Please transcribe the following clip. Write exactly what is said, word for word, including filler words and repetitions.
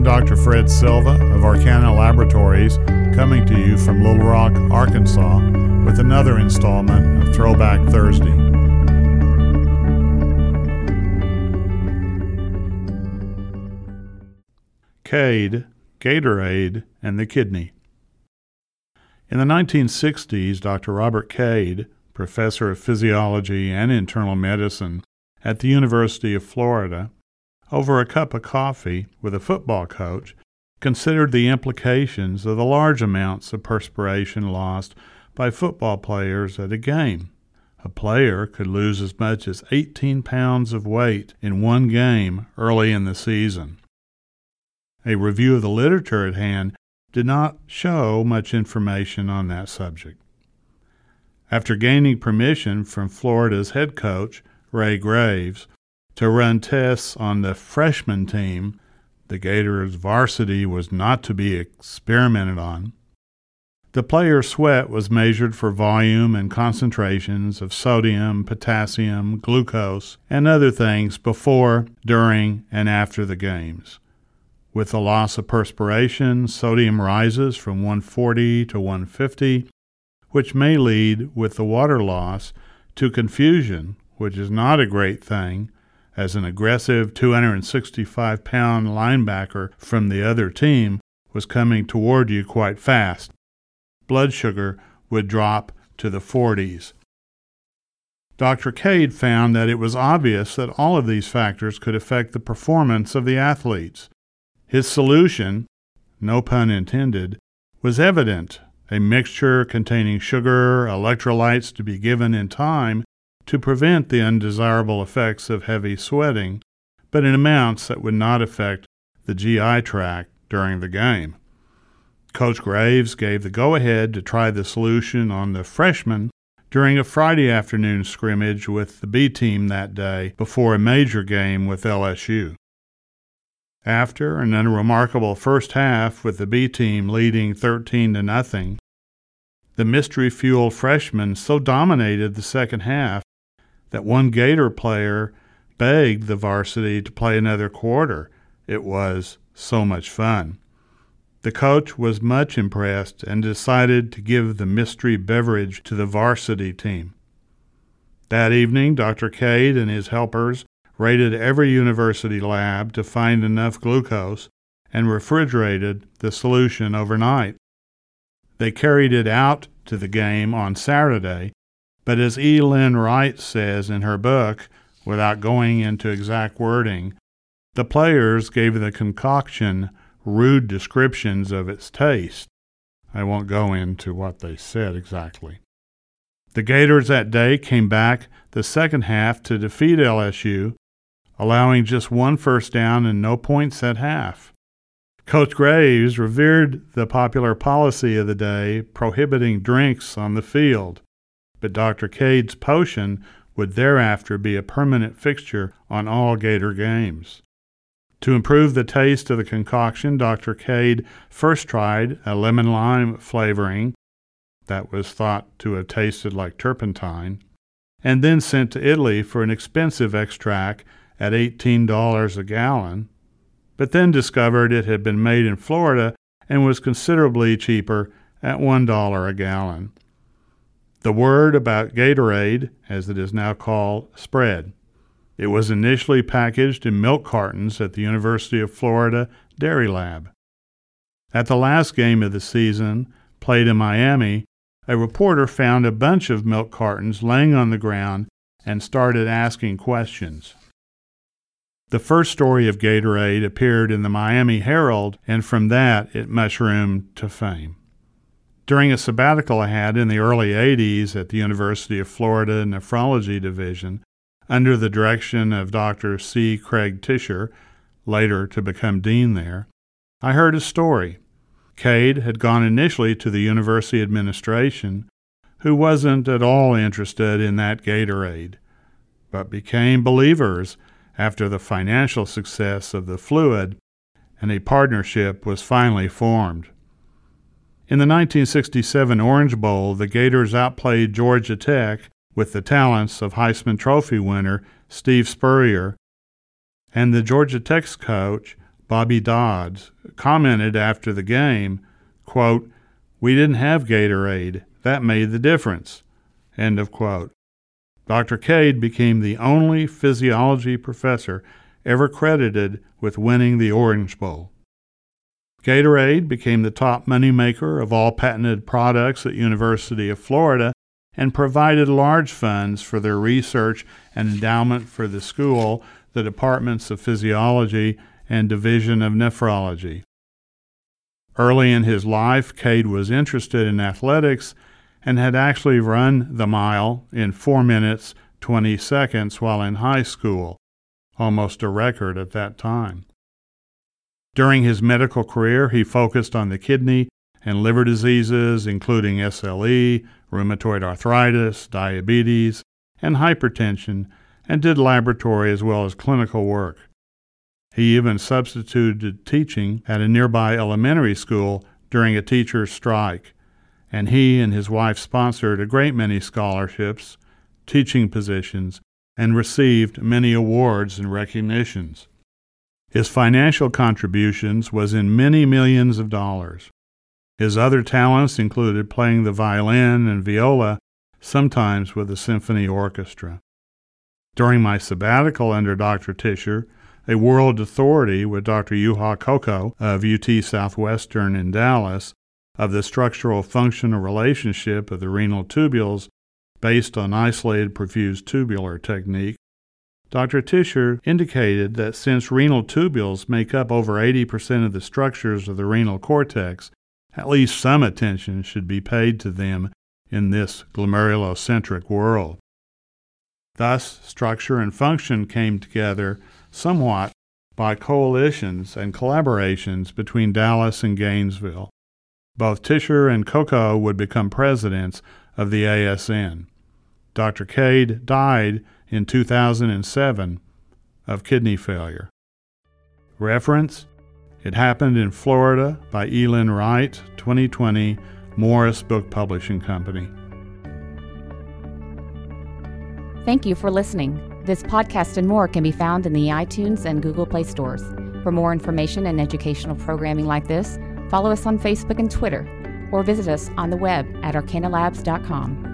I'm Doctor Fred Silva of Arcana Laboratories, coming to you from Little Rock, Arkansas, with another installment of Throwback Thursday. Cade, Gatorade, and the Kidney. In the nineteen sixties, Doctor Robert Cade, professor of physiology and internal medicine at the University of Florida, over a cup of coffee with a football coach, considered the implications of the large amounts of perspiration lost by football players at a game. A player could lose as much as eighteen pounds of weight in one game early in the season. A review of the literature at hand did not show much information on that subject. After gaining permission from Florida's head coach, Ray Graves, to run tests on the freshman team, the Gators' varsity was not to be experimented on. The player's sweat was measured for volume and concentrations of sodium, potassium, glucose, and other things before, during, and after the games. With the loss of perspiration, sodium rises from one forty to one fifty, which may lead, with the water loss, to confusion, which is not a great thing, as an aggressive two hundred sixty-five pound linebacker from the other team was coming toward you quite fast. Blood sugar would drop to the forties. Doctor Cade found that it was obvious that all of these factors could affect the performance of the athletes. His solution, no pun intended, was evident: a mixture containing sugar, electrolytes to be given in time to prevent the undesirable effects of heavy sweating, but in amounts that would not affect the G I tract during the game. Coach Graves gave the go-ahead to try the solution on the freshmen during a Friday afternoon scrimmage with the B team that day before a major game with L S U. After an unremarkable first half with the B team leading thirteen to nothing, the mystery-fueled freshmen so dominated the second half that one Gator player begged the varsity to play another quarter. It was so much fun. The coach was much impressed and decided to give the mystery beverage to the varsity team. That evening, Doctor Cade and his helpers raided every university lab to find enough glucose and refrigerated the solution overnight. They carried it out to the game on Saturday, but as E. Lynn Wright says in her book, without going into exact wording, the players gave the concoction rude descriptions of its taste. I won't go into what they said exactly. The Gators that day came back the second half to defeat L S U, allowing just one first down and no points at half. Coach Graves revered the popular policy of the day prohibiting drinks on the field, but Doctor Cade's potion would thereafter be a permanent fixture on all Gator games. To improve the taste of the concoction, Doctor Cade first tried a lemon-lime flavoring that was thought to have tasted like turpentine, and then sent to Italy for an expensive extract at eighteen dollars a gallon, but then discovered it had been made in Florida and was considerably cheaper at one dollar a gallon. The word about Gatorade, as it is now called, spread. It was initially packaged in milk cartons at the University of Florida Dairy Lab. At the last game of the season, played in Miami, a reporter found a bunch of milk cartons laying on the ground and started asking questions. The first story of Gatorade appeared in the Miami Herald, and from that it mushroomed to fame. During a sabbatical I had in the early eighties at the University of Florida Nephrology Division, under the direction of Doctor C. Craig Tisher, later to become dean there, I heard a story. Cade had gone initially to the university administration, who wasn't at all interested in that Gatorade, but became believers after the financial success of the fluid, and a partnership was finally formed. In the nineteen sixty-seven Orange Bowl, the Gators outplayed Georgia Tech with the talents of Heisman Trophy winner Steve Spurrier and the Georgia Tech's coach, Bobby Dodd, commented after the game, quote, "We didn't have Gatorade. That made the difference," end of quote. Doctor Cade became the only physiology professor ever credited with winning the Orange Bowl. Gatorade became the top moneymaker of all patented products at University of Florida and provided large funds for their research and endowment for the school, the departments of physiology, and division of nephrology. Early in his life, Cade was interested in athletics and had actually run the mile in four minutes, twenty seconds while in high school, almost a record at that time. During his medical career, he focused on the kidney and liver diseases, including S L E, rheumatoid arthritis, diabetes, and hypertension, and did laboratory as well as clinical work. He even substituted teaching at a nearby elementary school during a teacher's strike, and he and his wife sponsored a great many scholarships, teaching positions, and received many awards and recognitions. His financial contributions was in many millions of dollars. His other talents included playing the violin and viola, sometimes with a symphony orchestra. During my sabbatical under Doctor Tisher, a world authority with Doctor Juha Kokko of U T Southwestern in Dallas of the structural functional relationship of the renal tubules based on isolated perfused tubular technique, Doctor Tisher indicated that since renal tubules make up over eighty percent of the structures of the renal cortex, at least some attention should be paid to them in this glomerulocentric world. Thus, structure and function came together somewhat by coalitions and collaborations between Dallas and Gainesville. Both Tisher and Kokko would become presidents of the A S N. Doctor Cade died in two thousand seven of kidney failure. Reference: It Happened in Florida by E. Lynn Wright, twenty twenty, Morris Book Publishing Company. Thank you for listening. This podcast and more can be found in the iTunes and Google Play stores. For more information and educational programming like this, follow us on Facebook and Twitter, or visit us on the web at arcana labs dot com.